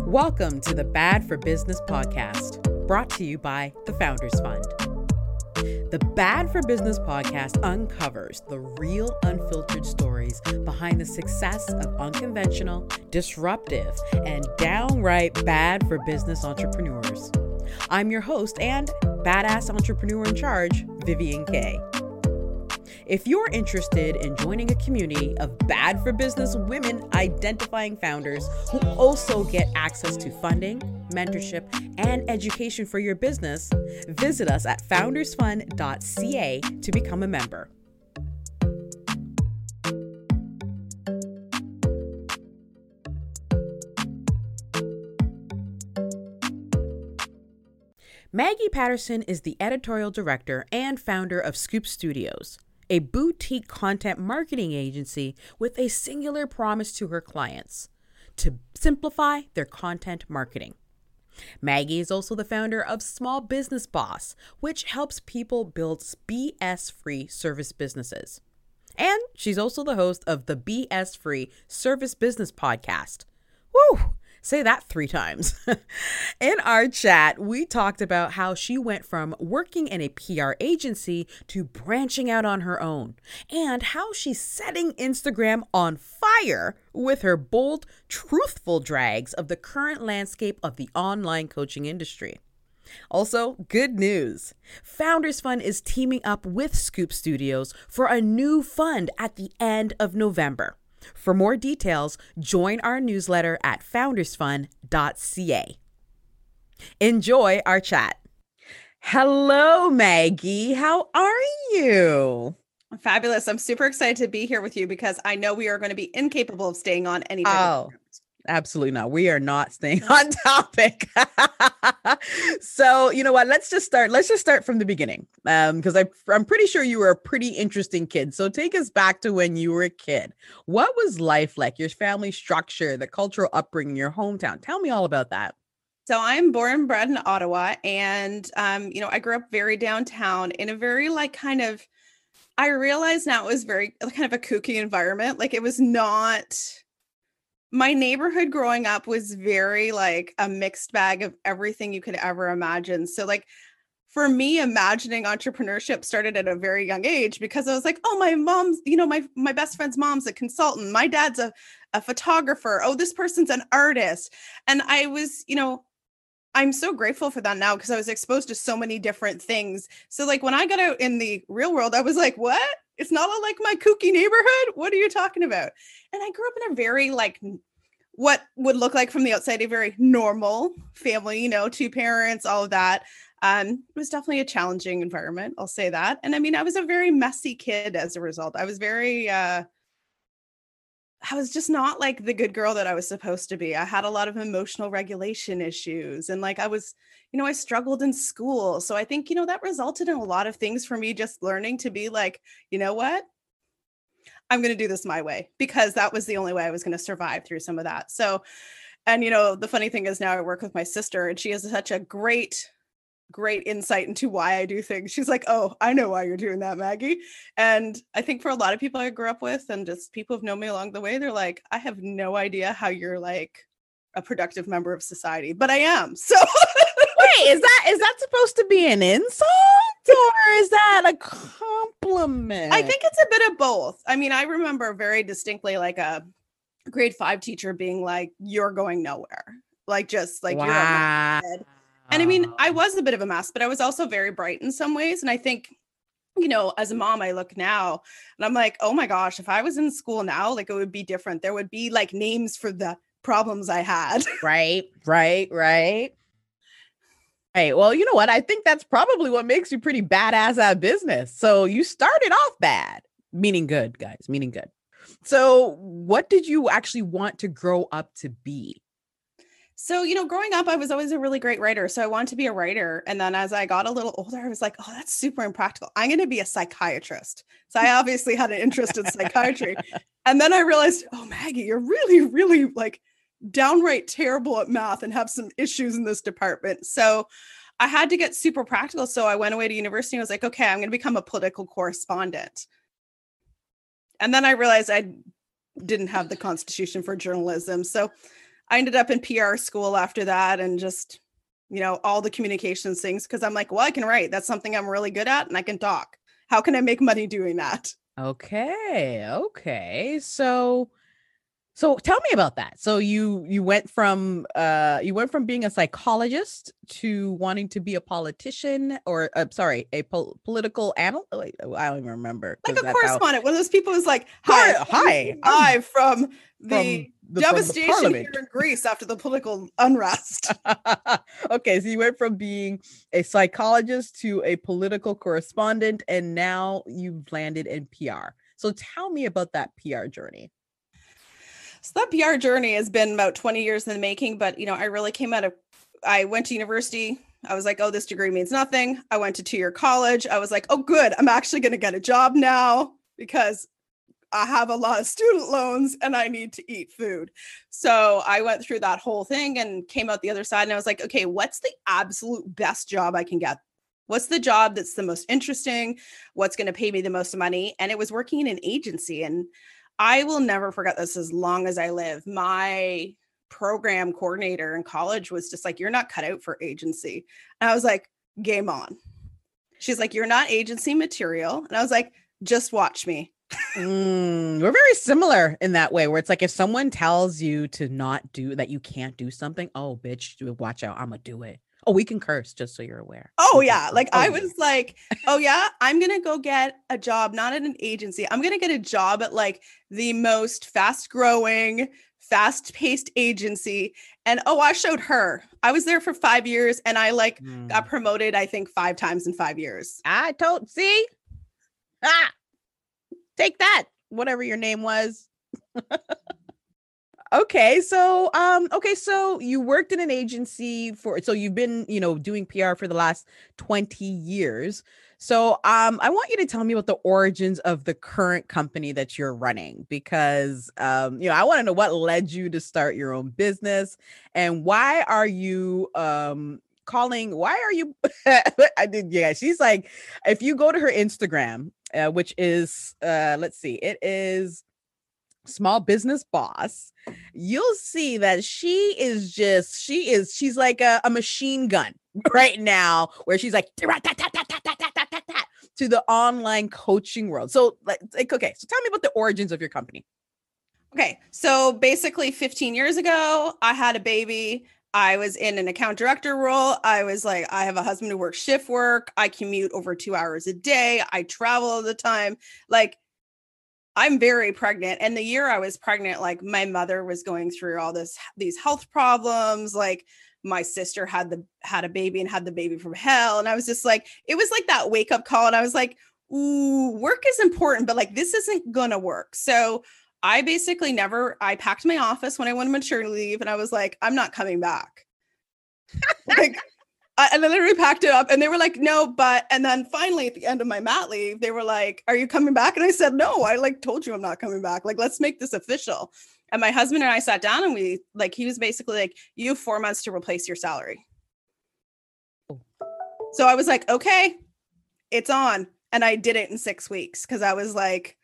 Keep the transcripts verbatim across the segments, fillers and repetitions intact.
Welcome to the Bad for Business podcast, brought to you by the Founders Fund. The Bad for Business podcast uncovers the real, unfiltered stories behind the success of unconventional, disruptive, and downright bad for business entrepreneurs. I'm your host and badass entrepreneur in charge, Vivian Kay. If you're interested in joining a community of bad for business women identifying founders who also get access to funding, mentorship, and education for your business, visit us at founders fund dot c a to become a member. Maggie Patterson is the editorial director and founder of Scoop Studios, a boutique content marketing agency with a singular promise to her clients to simplify their content marketing. Maggie is also the founder of Small Business Boss, which helps people build B S-free service businesses. And she's also the host of the B S-free Service Business Podcast. Woo! Say that three times. In our chat, we talked about how she went from working in a P R agency to branching out on her own, and how she's setting Instagram on fire with her bold, truthful drags of the current landscape of the online coaching industry. Also, good news. Founders Fund is teaming up with Scoop Studios for a new fund at the end of November. For more details, join our newsletter at founders fund dot c a. Enjoy our chat. Hello, Maggie. How are you? Fabulous. I'm super excited to be here with you because I know we are going to be incapable of staying on any time. Oh, absolutely not. We are not staying on topic. So, you know what? Let's just start. Let's just start from the beginning. Um, because I I'm pretty sure you were a pretty interesting kid. So take us back to when you were a kid. What was life like? Your family structure, the cultural upbringing, your hometown. Tell me all about that. So I'm born and bred in Ottawa, and um, you know, I grew up very downtown in a very like kind of. I realize now it was very kind of a kooky environment. Like it was not. My neighborhood growing up was very like a mixed bag of everything you could ever imagine. So like for me, imagining entrepreneurship started at a very young age because I was like, oh, my mom's, you know, my, my best friend's mom's a consultant. My dad's a, a photographer. Oh, this person's an artist. And I was, you know, I'm so grateful for that now because I was exposed to so many different things. So like when I got out in the real world, I was like, what? It's not like my kooky neighborhood. What are you talking about? And I grew up in a very like what would look like from the outside, a very normal family, you know, two parents, all of that. Um, it was definitely a challenging environment. I'll say that. And I mean, I was a very messy kid as a result. I was very, uh, I was just not like the good girl that I was supposed to be. I had a lot of emotional regulation issues. And like, I was, you know, I struggled in school. So I think, you know, that resulted in a lot of things for me, just learning to be like, you know what? I'm going to do this my way because that was the only way I was going to survive through some of that. So, and you know, the funny thing is now I work with my sister and she has such a great, great insight into why I do things. She's like, oh, I know why you're doing that, Maggie. And I think for a lot of people I grew up with and just people who've known me along the way, they're like, I have no idea how you're like a productive member of society, but I am. So wait, is that, is that supposed to be an insult? Or is that a compliment? I think it's a bit of both. I mean, I remember very distinctly like a grade five teacher being like, you're going nowhere. Like just like, wow. You're a mad. And I mean, I was a bit of a mess, but I was also very bright in some ways. And I think, you know, as a mom, I look now and I'm like, oh my gosh, if I was in school now, like it would be different. There would be like names for the problems I had. Right, right, right. Hey, well, you know what? I think that's probably what makes you pretty badass at business. So you started off bad, meaning good, guys, meaning good. So what did you actually want to grow up to be? So, you know, growing up, I was always a really great writer. So I wanted to be a writer. And then as I got a little older, I was like, oh, that's super impractical. I'm going to be a psychiatrist. So I obviously had an interest in psychiatry. And then I realized, oh, Maggie, you're really, really like downright terrible at math and have some issues in this department. So I had to get super practical. So I went away to university and was like, okay, I'm going to become a political correspondent. And then I realized I didn't have the constitution for journalism. So I ended up in P R school after that and just, you know, all the communications things. Cause I'm like, well, I can write. That's something I'm really good at and I can talk. How can I make money doing that? Okay. Okay. So, so tell me about that. So you, you went from, uh, you went from being a psychologist to wanting to be a politician or uh, sorry, a pol- political analyst. I don't even remember. Like a correspondent. How- One of those people who's like, hi, hi, hi I'm from, from the, the devastation from the here in Greece after the political unrest. Okay. So you went from being a psychologist to a political correspondent, and now you've landed in P R. So tell me about that P R journey. So that P R journey has been about twenty years in the making, but, you know, I really came out of, I went to university. I was like, oh, this degree means nothing. I went to two-year college. I was like, oh, good. I'm actually going to get a job now because I have a lot of student loans and I need to eat food. So I went through that whole thing and came out the other side and I was like, okay, what's the absolute best job I can get? What's the job that's the most interesting? What's going to pay me the most money? And it was working in an agency, and I will never forget this as long as I live. My program coordinator in college was just like, you're not cut out for agency. And I was like, game on. She's like, you're not agency material. And I was like, just watch me. Mm, we're very similar in that way, where it's like, if someone tells you to not do that, you can't do something. Oh, bitch, watch out. I'm going to do it. Oh, we can curse, just so you're aware. Oh, yeah. Like oh, I was yeah. like, oh, yeah, I'm going to go get a job, not at an agency. I'm going to get a job at like the most fast growing, fast paced agency. And oh, I showed her. I was there for five years and I like mm. got promoted, I think, five times in five years. I told, see, ah, take that, whatever your name was. Okay. So, um, okay. So you worked in an agency for, so you've been, you know, doing P R for the last twenty years. So, um, I want you to tell me about the origins of the current company that you're running, because, um, you know, I want to know what led you to start your own business, and why are you, um, calling, why are you, I did. Yeah. She's like, if you go to her Instagram, uh, which is, uh, let's see, it is Small Business Boss, you'll see that she is just, she is, she's like a, a machine gun right now, where she's like to the online coaching world. So like, okay. So tell me about the origins of your company. Okay. So basically fifteen years ago, I had a baby. I was in an account director role. I was like, I have a husband who works shift work. I commute over two hours a day. I travel all the time. Like, I'm very pregnant. And the year I was pregnant, like my mother was going through all this, these health problems. Like my sister had the, had a baby and had the baby from hell. And I was just like, it was like that wake up call. And I was like, ooh, work is important, but like, this isn't going to work. So I basically never, I packed my office when I went on maternity leave and I was like, I'm not coming back. Like, I, and I literally packed it up and they were like, no, but, and then finally at the end of my mat leave, they were like, are you coming back? And I said, no, I like told you I'm not coming back. Like, let's make this official. And my husband and I sat down and we like, he was basically like, you have four months to replace your salary. So I was like, okay, it's on. And I did it in six weeks. Cause I was like,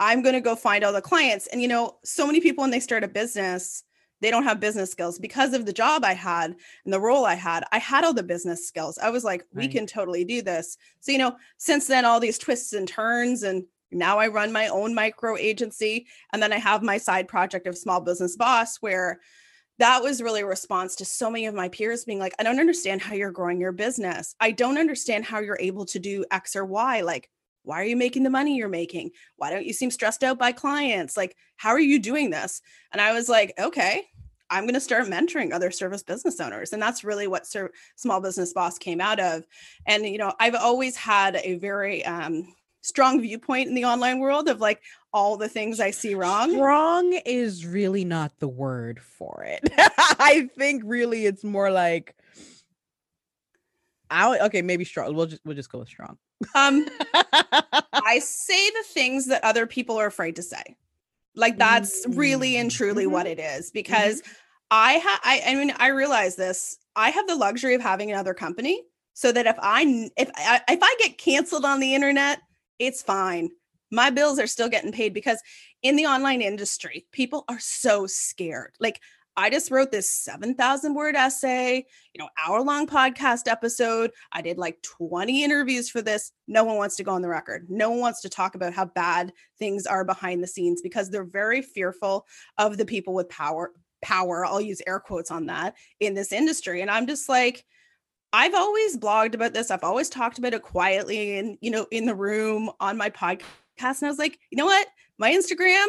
I'm going to go find all the clients. And you know, so many people when they start a business, they don't have business skills. Because of the job I had and the role I had, I had all the business skills. I was like, right. We can totally do this. So, you know, since then, all these twists and turns, and now I run my own micro agency. And then I have my side project of Small Business Boss, where that was really a response to so many of my peers being like, I don't understand how you're growing your business. I don't understand how you're able to do X or Y. Like, why are you making the money you're making? Why don't you seem stressed out by clients? Like, how are you doing this? And I was like, okay, I'm going to start mentoring other service business owners. And that's really what Sir Small Business Boss came out of. And, you know, I've always had a very um, strong viewpoint in the online world of like all the things I see wrong. Wrong is really not the word for it. I think really it's more like, I okay, maybe strong. We'll just, we'll just go with strong. Um, I say the things that other people are afraid to say. Like that's mm-hmm. really and truly mm-hmm. what it is, because mm-hmm. I ha I, I mean, I realize this, I have the luxury of having another company. so that if I, if I, if I get canceled on the internet, it's fine. My bills are still getting paid, because in the online industry, people are so scared. Like, I just wrote this seven thousand word essay, you know, hour long podcast episode. I did like twenty interviews for this. No one wants to go on the record. No one wants to talk about how bad things are behind the scenes, because they're very fearful of the people with power, power. I'll use air quotes on that, in this industry. And I'm just like, I've always blogged about this. I've always talked about it quietly and, you know, in the room on my podcast. And I was like, you know what, my Instagram,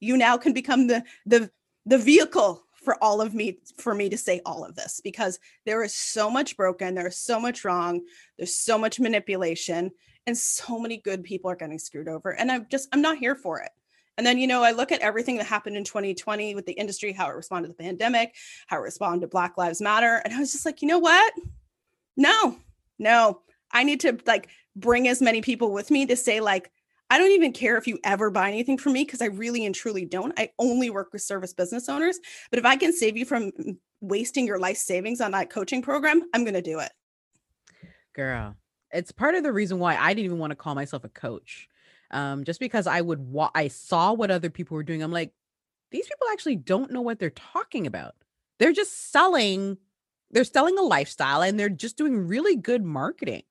you now can become the, the, the vehicle for all of me, for me to say all of this, because there is so much broken. There's so much wrong. There's so much manipulation, and so many good people are getting screwed over. And I'm just, I'm not here for it. And then, you know, I look at everything that happened in twenty twenty with the industry, how it responded to the pandemic, how it responded to Black Lives Matter. And I was just like, you know what? No, no, I need to like bring as many people with me to say, like, I don't even care if you ever buy anything from me, because I really and truly don't. I only work with service business owners. But if I can save you from wasting your life savings on that coaching program, I'm going to do it. Girl, it's part of the reason why I didn't even want to call myself a coach. Um, just because I would, wa- I saw what other people were doing. I'm like, these people actually don't know what they're talking about. They're just selling, they're selling a lifestyle, and they're just doing really good marketing,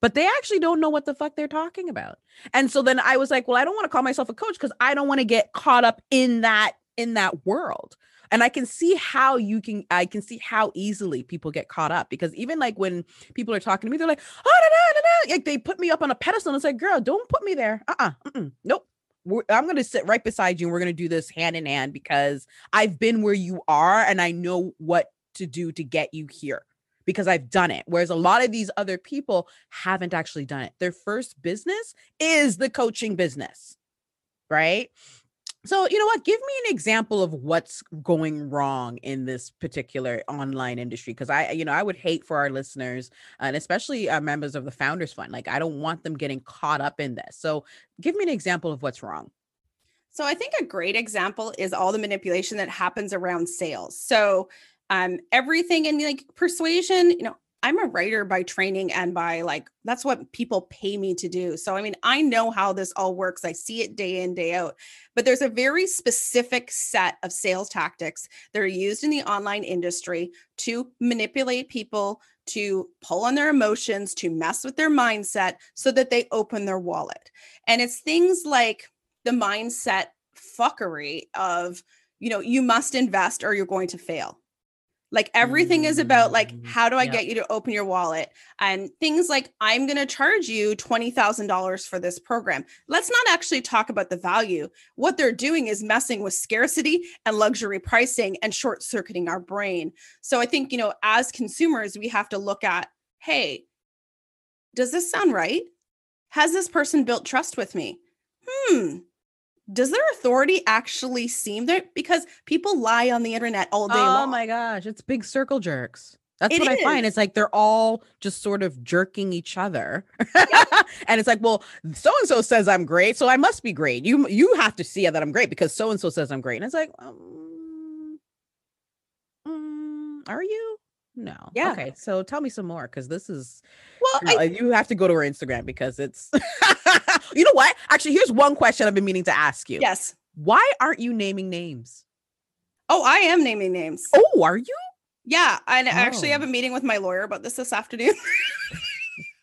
but they actually don't know what the fuck they're talking about. And so then I was like, well, I don't want to call myself a coach, because I don't want to get caught up in that, in that world. And I can see how you can, I can see how easily people get caught up, because even like when people are talking to me, they're like, oh, da, da, da, da. Like they put me up on a pedestal. And it's like, girl, don't put me there. Uh-uh, uh-uh, nope. We're, I'm going to sit right beside you, and we're going to do this hand in hand, because I've been where you are, and I know what to do to get you here, because I've done it. Whereas a lot of these other people haven't actually done it. Their first business is the coaching business, right? So, you know what? Give me an example of what's going wrong in this particular online industry. Because I, you know, I would hate for our listeners, and especially uh, members of the Founders Fund, like, I don't want them getting caught up in this. So give me an example of what's wrong. So I think a great example is all the manipulation that happens around sales. So Um, everything and like persuasion, you know, I'm a writer by training and by like, that's what people pay me to do. So, I mean, I know how this all works. I see it day in, day out, but there's a very specific set of sales tactics that are used in the online industry to manipulate people, to pull on their emotions, to mess with their mindset so that they open their wallet. And it's things like the mindset fuckery of, you know, you must invest or you're going to fail. Like everything is about like, how do I yep. get you to open your wallet? And things like, I'm going to charge you twenty thousand dollars for this program. Let's not actually talk about the value. What they're doing is messing with scarcity and luxury pricing and short circuiting our brain. So I think, you know, as consumers, we have to look at, hey, does this sound right? Has this person built trust with me? Hmm. Does their authority actually seem there? Because people lie on the internet all day oh long. Oh my gosh, it's big circle jerks. That's it what is. I find. It's like they're all just sort of jerking each other. Yeah. And it's like, well, so-and-so says I'm great, so I must be great. You you have to see that I'm great because so-and-so says I'm great. And it's like, um, um, are you? No. Yeah. Okay, so tell me some more, because this is, well, you know, I, you have to go to her Instagram because it's... You know what? Actually, here's one question I've been meaning to ask you. Yes. Why aren't you naming names? Oh, I am naming names. Oh, are you? Yeah. I oh. actually have a meeting with my lawyer about this this afternoon.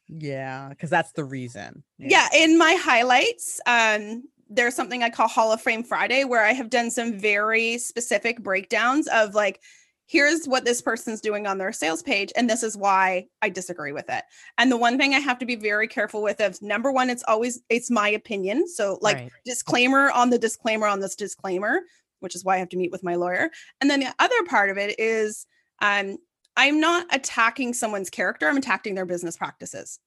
Yeah. Because that's the reason. Yeah. yeah. In my highlights, um, there's something I call Hall of Fame Friday, where I have done some very specific breakdowns of like, here's what this person's doing on their sales page, and this is why I disagree with it. And the one thing I have to be very careful with is, number one, it's always, it's my opinion. So like right. disclaimer on the disclaimer on this disclaimer, which is why I have to meet with my lawyer. And then the other part of it is, um, I'm not attacking someone's character. I'm attacking their business practices.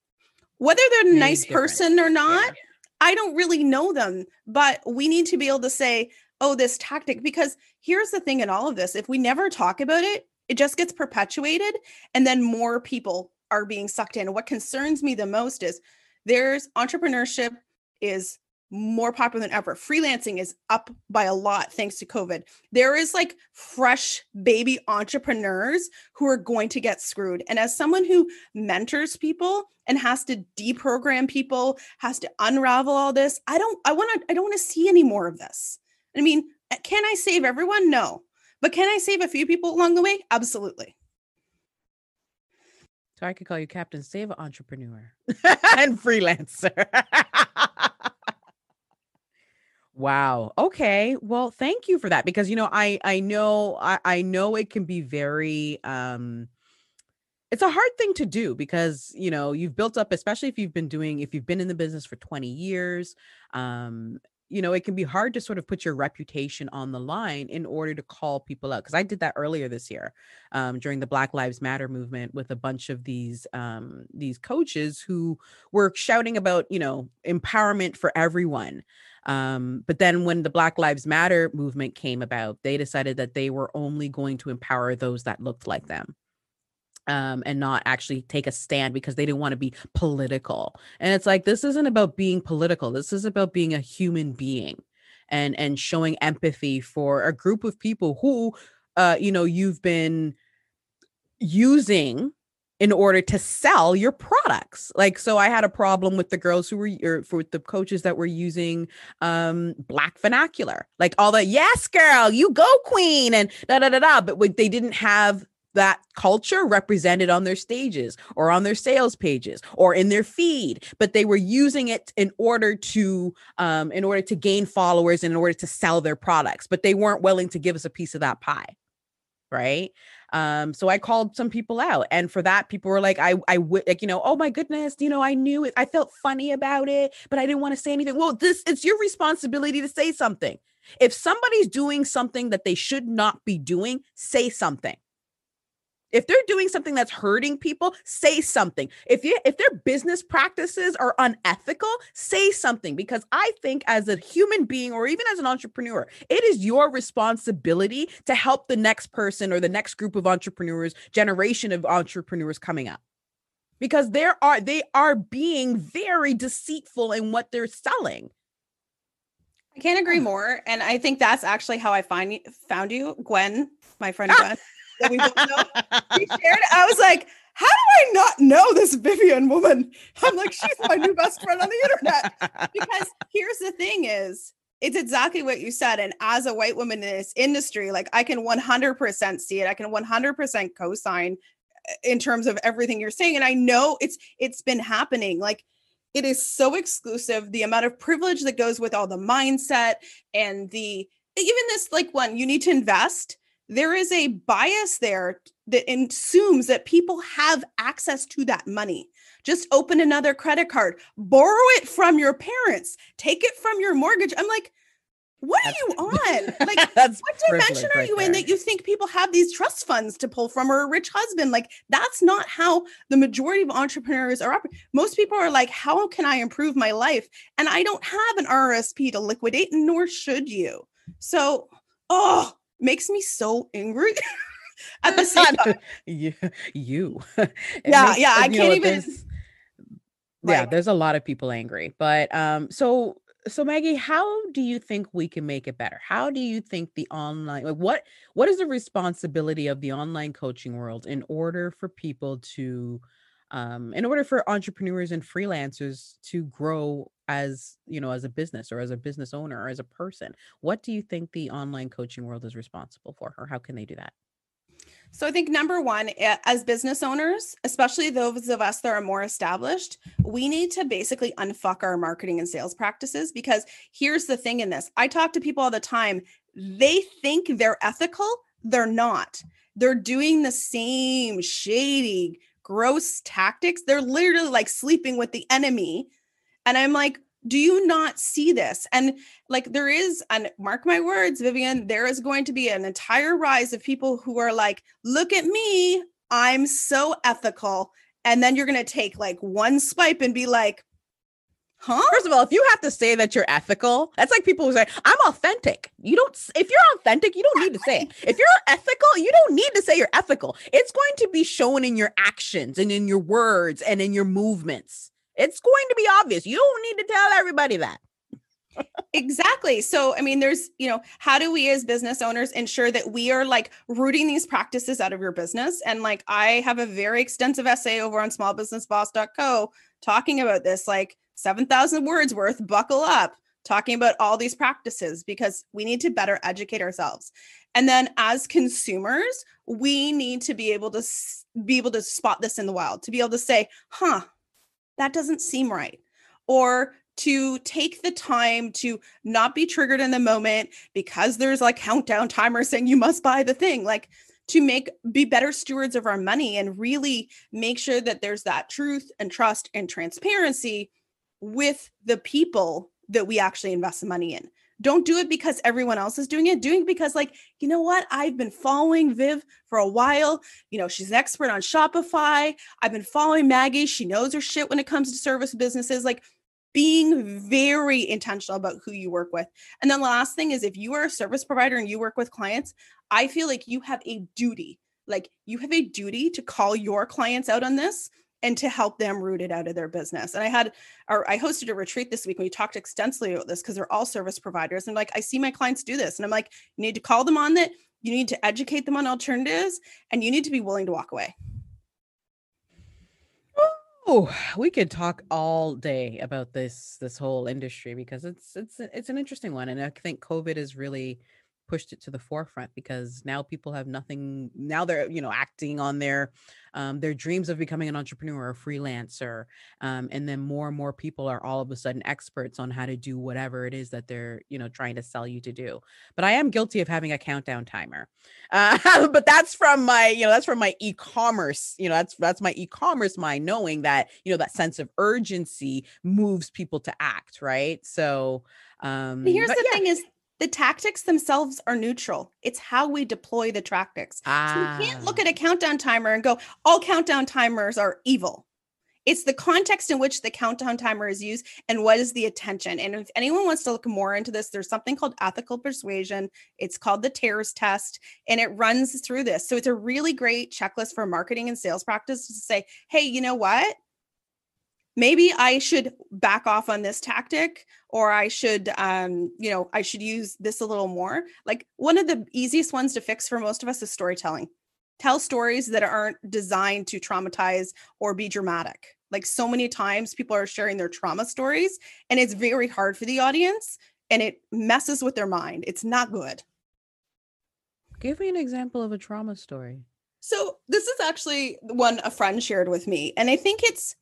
Whether they're a Maybe nice different. person or not, yeah. I don't really know them, but we need to be able to say, oh, this tactic, because here's the thing in all of this, if we never talk about it, it just gets perpetuated. And then more people are being sucked in. What concerns me the most is there's entrepreneurship is more popular than ever. Freelancing is up by a lot thanks to COVID. There is like fresh baby entrepreneurs who are going to get screwed. And as someone who mentors people and has to deprogram people, has to unravel all this, I don't, I want to, I don't want to see any more of this. I mean, can I save everyone? No. But can I save a few people along the way? Absolutely. So I could call you Captain Save Entrepreneur and Freelancer. Wow. Okay. Well, thank you for that, because, you know, I, I know, I, I know it can be very, um, it's a hard thing to do because, you know, you've built up, especially if you've been doing, if you've been in the business for twenty years, um, you know, it can be hard to sort of put your reputation on the line in order to call people out. Because I did that earlier this year um, during the Black Lives Matter movement with a bunch of these um, these coaches who were shouting about, you know, empowerment for everyone. Um, but then when the Black Lives Matter movement came about, they decided that they were only going to empower those that looked like them. Um, and not actually take a stand because they didn't want to be political. And it's like, this isn't about being political. This is about being a human being and, and showing empathy for a group of people who, uh, you know, you've been using in order to sell your products. Like, so I had a problem with the girls who were, or for the coaches that were using um, Black vernacular, like all the, yes, girl, you go queen and da, da, da, da. But what, they didn't have that culture represented on their stages or on their sales pages or in their feed, but they were using it in order to, um, in order to gain followers and in order to sell their products, but they weren't willing to give us a piece of that pie. Right. Um, so I called some people out, and for that, people were like, I, I would like, you know, oh my goodness, you know, I knew it. I felt funny about it, but I didn't want to say anything. Well, this it's your responsibility to say something. If somebody's doing something that they should not be doing, say something. If they're doing something that's hurting people, say something. If you, if their business practices are unethical, say something. Because I think as a human being, or even as an entrepreneur, it is your responsibility to help the next person or the next group of entrepreneurs, generation of entrepreneurs coming up. Because there are they are being very deceitful in what they're selling. I can't agree more. And I think that's actually how I find, found you, Gwen, my friend Gwen. That we both know. She shared. I was like, how do I not know this Vivian woman? I'm like, she's my new best friend on the internet. Because here's the thing is, it's exactly what you said. And as a white woman in this industry, like I can one hundred percent see it. I can one hundred percent co-sign in terms of everything you're saying. And I know it's it's been happening. Like, it is so exclusive. The amount of privilege that goes with all the mindset and the, even this like one, you need to invest. There is a bias there that assumes that people have access to that money. Just open another credit card, borrow it from your parents, take it from your mortgage. I'm like, what are you on? Like, what dimension are you in that you think people have these trust funds to pull from or a rich husband? Like, that's not how the majority of entrepreneurs are. Most people are like, how can I improve my life? And I don't have an R R S P to liquidate, nor should you. So, oh, makes me so angry at the same time. you, you. Yeah, makes, yeah, I can't know, even. There's, like, yeah, there's a lot of people angry, but um, so so Maggie, how do you think we can make it better? How do you think the online, like, what what is the responsibility of the online coaching world in order for people to, um, in order for entrepreneurs and freelancers to grow? As you know, as a business or as a business owner or as a person, what do you think the online coaching world is responsible for, or how can they do that? So I think number one, as business owners, especially those of us that are more established, we need to basically unfuck our marketing and sales practices, because here's the thing in this. I talk to people all the time. They think they're ethical. They're not. They're doing the same shady, gross tactics. They're literally like sleeping with the enemy. And I'm like, do you not see this? And like, there is, and mark my words, Vivian, there is going to be an entire rise of people who are like, look at me, I'm so ethical. And then you're going to take like one swipe and be like, huh? First of all, if you have to say that you're ethical, that's like people who say, I'm authentic. You don't, if you're authentic, you don't need to say it. If you're ethical, you don't need to say you're ethical. It's going to be shown in your actions and in your words and in your movements. It's going to be obvious. You don't need to tell everybody that. Exactly. So, I mean, there's, you know, how do we as business owners ensure that we are like rooting these practices out of your business? And like, I have a very extensive essay over on small business boss dot co talking about this, like seven thousand words worth, buckle up, talking about all these practices because we need to better educate ourselves. And then as consumers, we need to be able to s- be able to spot this in the wild, to be able to say, huh, that doesn't seem right. Or to take the time to not be triggered in the moment because there's like countdown timer saying you must buy the thing, like to make, be better stewards of our money and really make sure that there's that truth and trust and transparency with the people that we actually invest the money in. Don't do it because everyone else is doing it, doing it because like, you know what? I've been following Viv for a while. You know, she's an expert on Shopify. I've been following Maggie. She knows her shit when it comes to service businesses. Like, being very intentional about who you work with. And then the last thing is if you are a service provider and you work with clients, I feel like you have a duty, like you have a duty to call your clients out on this and to help them root it out of their business. And I had, or I hosted a retreat this week and we talked extensively about this because they're all service providers. And like, I see my clients do this and I'm like, you need to call them on that. You need to educate them on alternatives and you need to be willing to walk away. Oh, we could talk all day about this this whole industry because it's it's it's an interesting one, and I think COVID has really pushed it to the forefront because now people have nothing. Now they're you know acting on their um, their dreams of becoming an entrepreneur or a freelancer, um, and then more and more people are all of a sudden experts on how to do whatever it is that they're you know trying to sell you to do. But I am guilty of having a countdown timer, uh, but that's from my you know that's from my e-commerce you know that's that's my e-commerce mind, knowing that you know that sense of urgency moves people to act, right? So um, here's the yeah. thing is. The tactics themselves are neutral. It's how we deploy the tactics. Ah. So you can't look at a countdown timer and go, all countdown timers are evil. It's the context in which the countdown timer is used and what is the attention. And if anyone wants to look more into this, there's something called ethical persuasion. It's called the TARES test, and it runs through this. So it's a really great checklist for marketing and sales practice to say, hey, you know what? Maybe I should back off on this tactic, or I should, um, you know, I should use this a little more. Like one of the easiest ones to fix for most of us is storytelling. Tell stories that aren't designed to traumatize or be dramatic. Like so many times people are sharing their trauma stories and it's very hard for the audience and it messes with their mind. It's not good. Give me an example of a trauma story. So this is actually one a friend shared with me. And I think it's,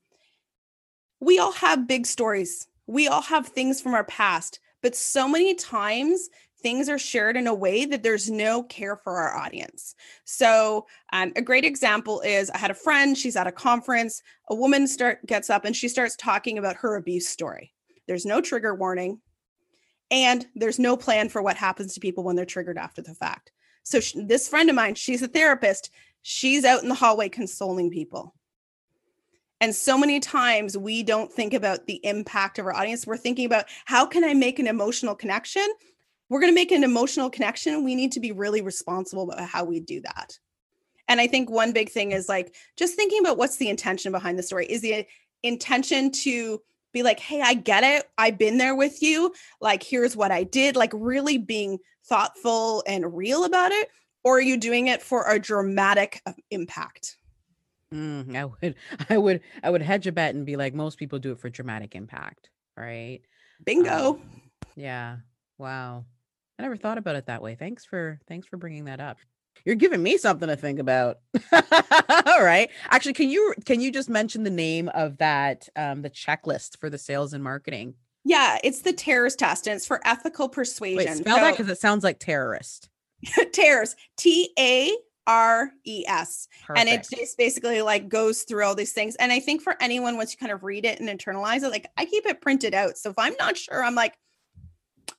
we all have big stories. We all have things from our past, but so many times things are shared in a way that there's no care for our audience. So um, a great example is I had a friend, she's at a conference, a woman start gets up and she starts talking about her abuse story. There's no trigger warning and there's no plan for what happens to people when they're triggered after the fact. So she, this friend of mine, she's a therapist. She's out in the hallway consoling people. And so many times we don't think about the impact of our audience. We're thinking about how can I make an emotional connection? We're going to make an emotional connection. We need to be really responsible about how we do that. And I think one big thing is like just thinking about what's the intention behind the story. Is the intention to be like, hey, I get it. I've been there with you. Like, here's what I did. Like really being thoughtful and real about it. Or are you doing it for a dramatic impact? Mm, I would, I would, I would hedge a bet and be like, most people do it for dramatic impact, right? Bingo. Um, yeah. Wow. I never thought about it that way. Thanks for, thanks for bringing that up. You're giving me something to think about. All right. Actually, can you, can you just mention the name of that, um, the checklist for the sales and marketing? Yeah. It's the TARES test and it's for ethical persuasion. Wait, spell so, that because it sounds like terrorist. TARES, T A R E S. Perfect. And it just basically like goes through all these things. And I think for anyone, once you kind of read it and internalize it, like I keep it printed out. So if I'm not sure, I'm like,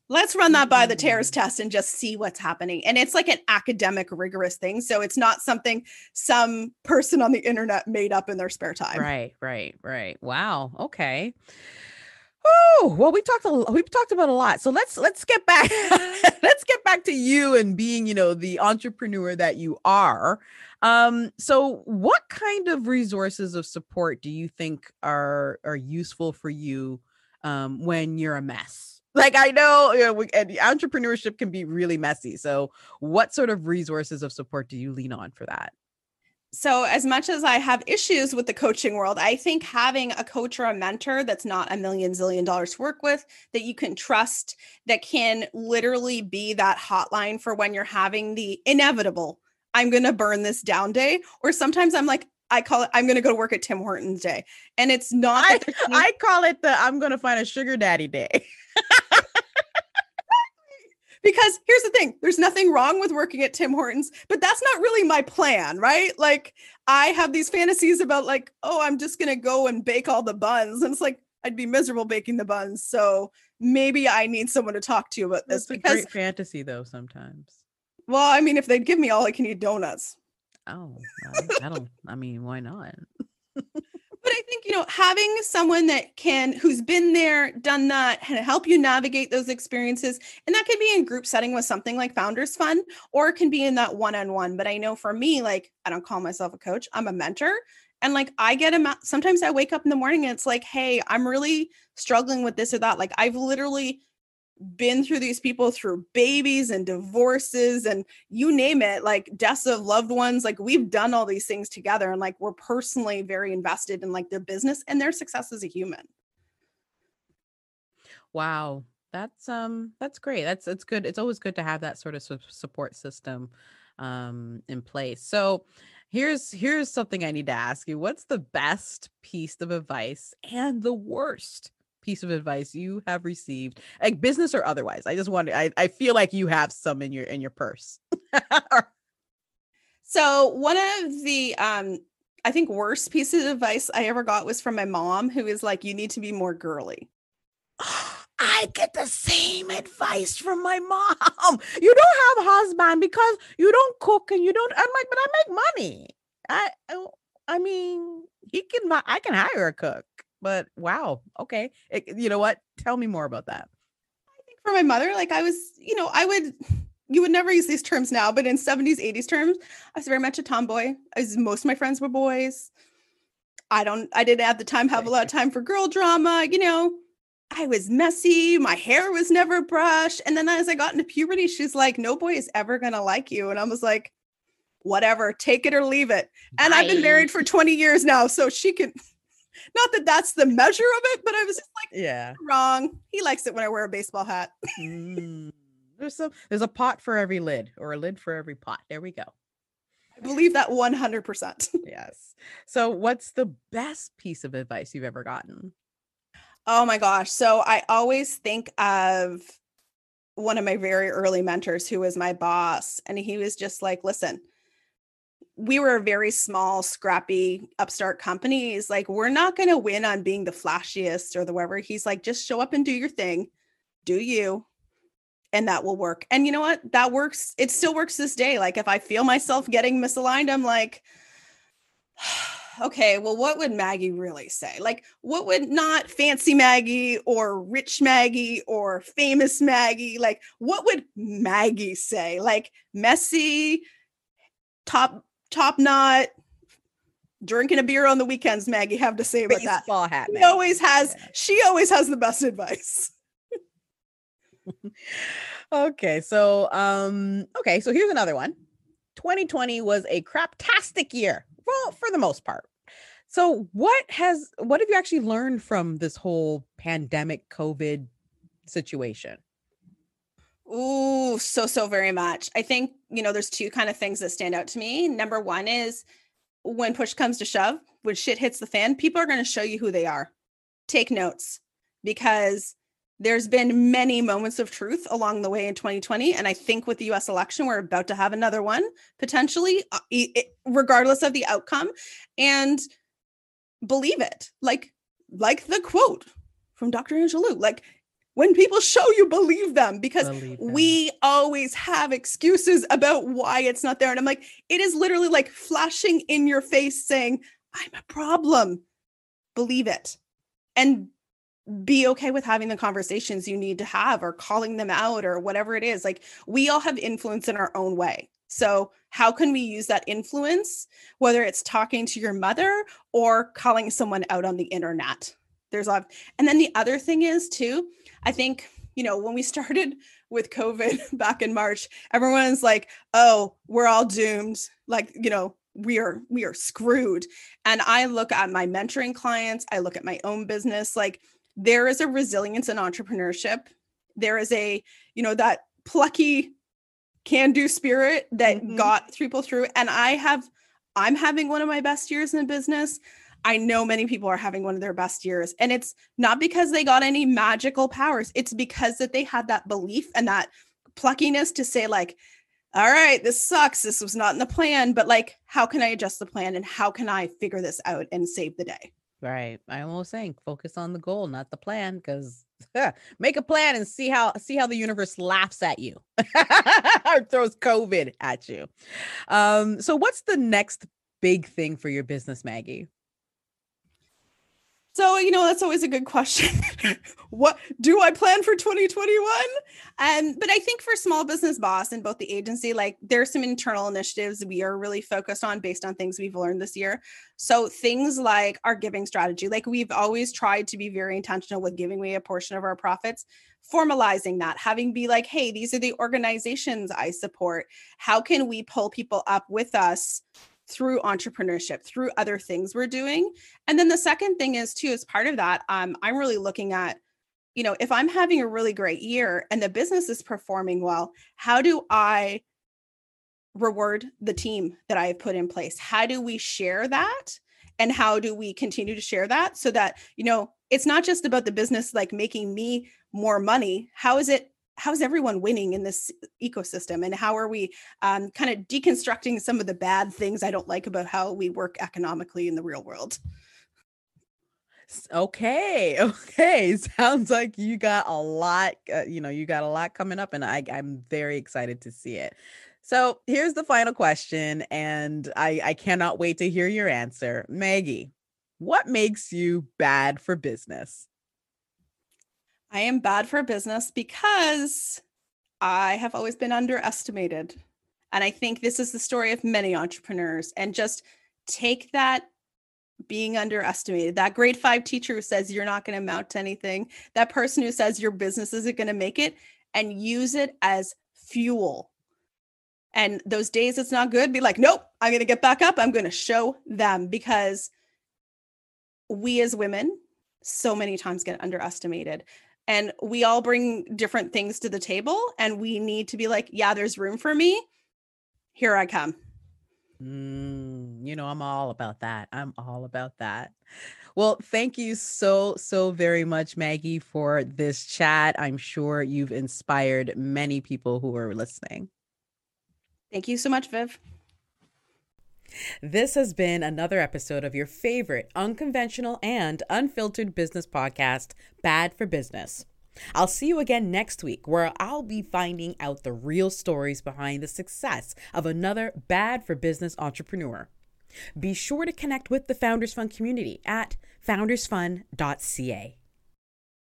let's run that by the TARES test and just see what's happening. And it's like an academic rigorous thing. So it's not something some person on the internet made up in their spare time. Right, right, right. Wow. Okay. Oh, well, we talked, a, we've talked about a lot. So let's, let's get back, let's get back to you and being, you know, the entrepreneur that you are. Um, so what kind of resources of support do you think are, are useful for you, um, when you're a mess? Like, I know, you know we, and entrepreneurship can be really messy. So what sort of resources of support do you lean on for that? So as much as I have issues with the coaching world, I think having a coach or a mentor that's not a million zillion dollars to work with, that you can trust, that can literally be that hotline for when you're having the inevitable, I'm going to burn this down day. Or sometimes I'm like, I call it, I'm going to go to work at Tim Hortons day. And it's not. I, I call it the, I'm going to find a sugar daddy day. Because here's the thing, there's nothing wrong with working at Tim Hortons, but that's not really my plan, right? Like, I have these fantasies about like, oh, I'm just going to go and bake all the buns. And it's like, I'd be miserable baking the buns. So maybe I need someone to talk to about this. That's because a great fantasy though, sometimes. Well, I mean, if they'd give me all I can eat donuts. Oh, I, I don't, I mean, why not? But I think, you know, having someone that can, who's been there, done that, and help you navigate those experiences. And that can be in group setting with something like Founders Fund, or it can be in that one-on-one. But I know for me, like, I don't call myself a coach, I'm a mentor. And like, I get them out. Sometimes I wake up in the morning and it's like, hey, I'm really struggling with this or that. Like, I've literally been through these people through babies and divorces and you name it, like deaths of loved ones. Like, we've done all these things together, and like, we're personally very invested in like their business and their success as a human. Wow. That's, um, that's great. That's, it's good. It's always good to have that sort of su- support system, um, in place. So here's, here's something I need to ask you. What's the best piece of advice and the worst piece of advice you have received, like business or otherwise? I just want to, I, I feel like you have some in your, in your purse. So one of the, um, I think worst pieces of advice I ever got was from my mom, who is like, you need to be more girly. I get the same advice from my mom. You don't have a husband because you don't cook and you don't, I'm like, but I make money. I, I, I mean, he can, I can hire a cook. But wow. Okay. It, you know what? Tell me more about that. I think for my mother, like I was, you know, I would, you would never use these terms now, but in seventies, eighties terms, I was very much a tomboy, as most of my friends were boys. I don't, I didn't at the time have a lot of time for girl drama. You know, I was messy. My hair was never brushed. And then as I got into puberty, she's like, no boy is ever going to like you. And I was like, whatever, take it or leave it. And Bye. I've been married for twenty years now. So she can... Not that that's the measure of it, but I was just like, yeah, wrong. He likes it when I wear a baseball hat. mm, there's some, there's a pot for every lid, or a lid for every pot. There we go. I believe that one hundred percent. Yes. So what's the best piece of advice you've ever gotten? Oh my gosh. So I always think of one of my very early mentors who was my boss. And he was just like, listen, we were a very small, scrappy upstart company. He's like, we're not going to win on being the flashiest or the whatever. He's like, just show up and do your thing, do you, and that will work. And you know what? That works. It still works this day. Like if I feel myself getting misaligned, I'm like, okay, well, what would Maggie really say? Like what would not fancy Maggie or rich Maggie or famous Maggie, like what would Maggie say? Like messy, top, Top knot, drinking a beer on the weekends, Maggie, have to say about that. Baseball hat. She always has, she always has the best advice. Okay. So, um, okay. So here's another one. twenty twenty was a craptastic year. Well, for the most part. So what has, what have you actually learned from this whole pandemic COVID situation? Ooh, so, so very much. I think, you know, there's two kind of things that stand out to me. Number one is when push comes to shove, when shit hits the fan, people are going to show you who they are. Take notes, because there's been many moments of truth along the way in twenty twenty. And I think with the U S election, we're about to have another one, potentially, regardless of the outcome. And believe it, like, like the quote from Doctor Angelou, like, when people show you, believe them, because believe them. We always have excuses about why it's not there. And I'm like, it is literally like flashing in your face saying, I'm a problem. Believe it. And be okay with having the conversations you need to have, or calling them out, or whatever it is. Like we all have influence in our own way. So how can we use that influence, whether it's talking to your mother or calling someone out on the internet? There's a lot. And then the other thing is too, I think you know, when we started with COVID back in March, everyone's like, oh, we're all doomed. Like, you know, we are, we are screwed. And I look at my mentoring clients, I look at my own business, like there is a resilience in entrepreneurship. There is a, you know, that plucky can-do spirit that mm-hmm. got people through. And I have, I'm having one of my best years in business. I know many people are having one of their best years, and it's not because they got any magical powers. It's because that they had that belief and that pluckiness to say like, all right, this sucks. This was not in the plan, but like, how can I adjust the plan and how can I figure this out and save the day? Right. I'm always saying focus on the goal, not the plan, because make a plan and see how see how the universe laughs at you or throws COVID at you. Um, so what's the next big thing for your business, Maggie? So, you know, that's always a good question. What do I plan for twenty twenty-one? Um, but I think for Small Business Boss and both the agency, like there's some internal initiatives we are really focused on based on things we've learned this year. So things like our giving strategy, like we've always tried to be very intentional with giving away a portion of our profits, formalizing that, having be like, hey, these are the organizations I support. How can we pull people up with us through entrepreneurship, through other things we're doing? And then the second thing is too, as part of that, um, I'm really looking at, you know, if I'm having a really great year and the business is performing well, how do I reward the team that I have put in place? How do we share that? And how do we continue to share that so that, you know, it's not just about the business, like making me more money. How is it How's everyone winning in this ecosystem? And how are we um, kind of deconstructing some of the bad things I don't like about how we work economically in the real world? Okay. Okay. Sounds like you got a lot, uh, you know, you got a lot coming up, and I, I'm very excited to see it. So here's the final question, and I, I cannot wait to hear your answer. Maggie, what makes you bad for business? I am bad for business because I have always been underestimated. And I think this is the story of many entrepreneurs. And just take that being underestimated, that grade five teacher who says you're not going to amount to anything, that person who says your business isn't going to make it, and use it as fuel. And those days it's not good, be like, nope, I'm going to get back up. I'm going to show them, because we as women so many times get underestimated. And we all bring different things to the table, and we need to be like, yeah, there's room for me. Here I come. Mm, you know, I'm all about that. I'm all about that. Well, thank you so, so very much, Maggie, for this chat. I'm sure you've inspired many people who are listening. Thank you so much, Viv. This has been another episode of your favorite unconventional and unfiltered business podcast, Bad for Business. I'll see you again next week, where I'll be finding out the real stories behind the success of another Bad for Business entrepreneur. Be sure to connect with the Founders Fund community at founders fund dot c a.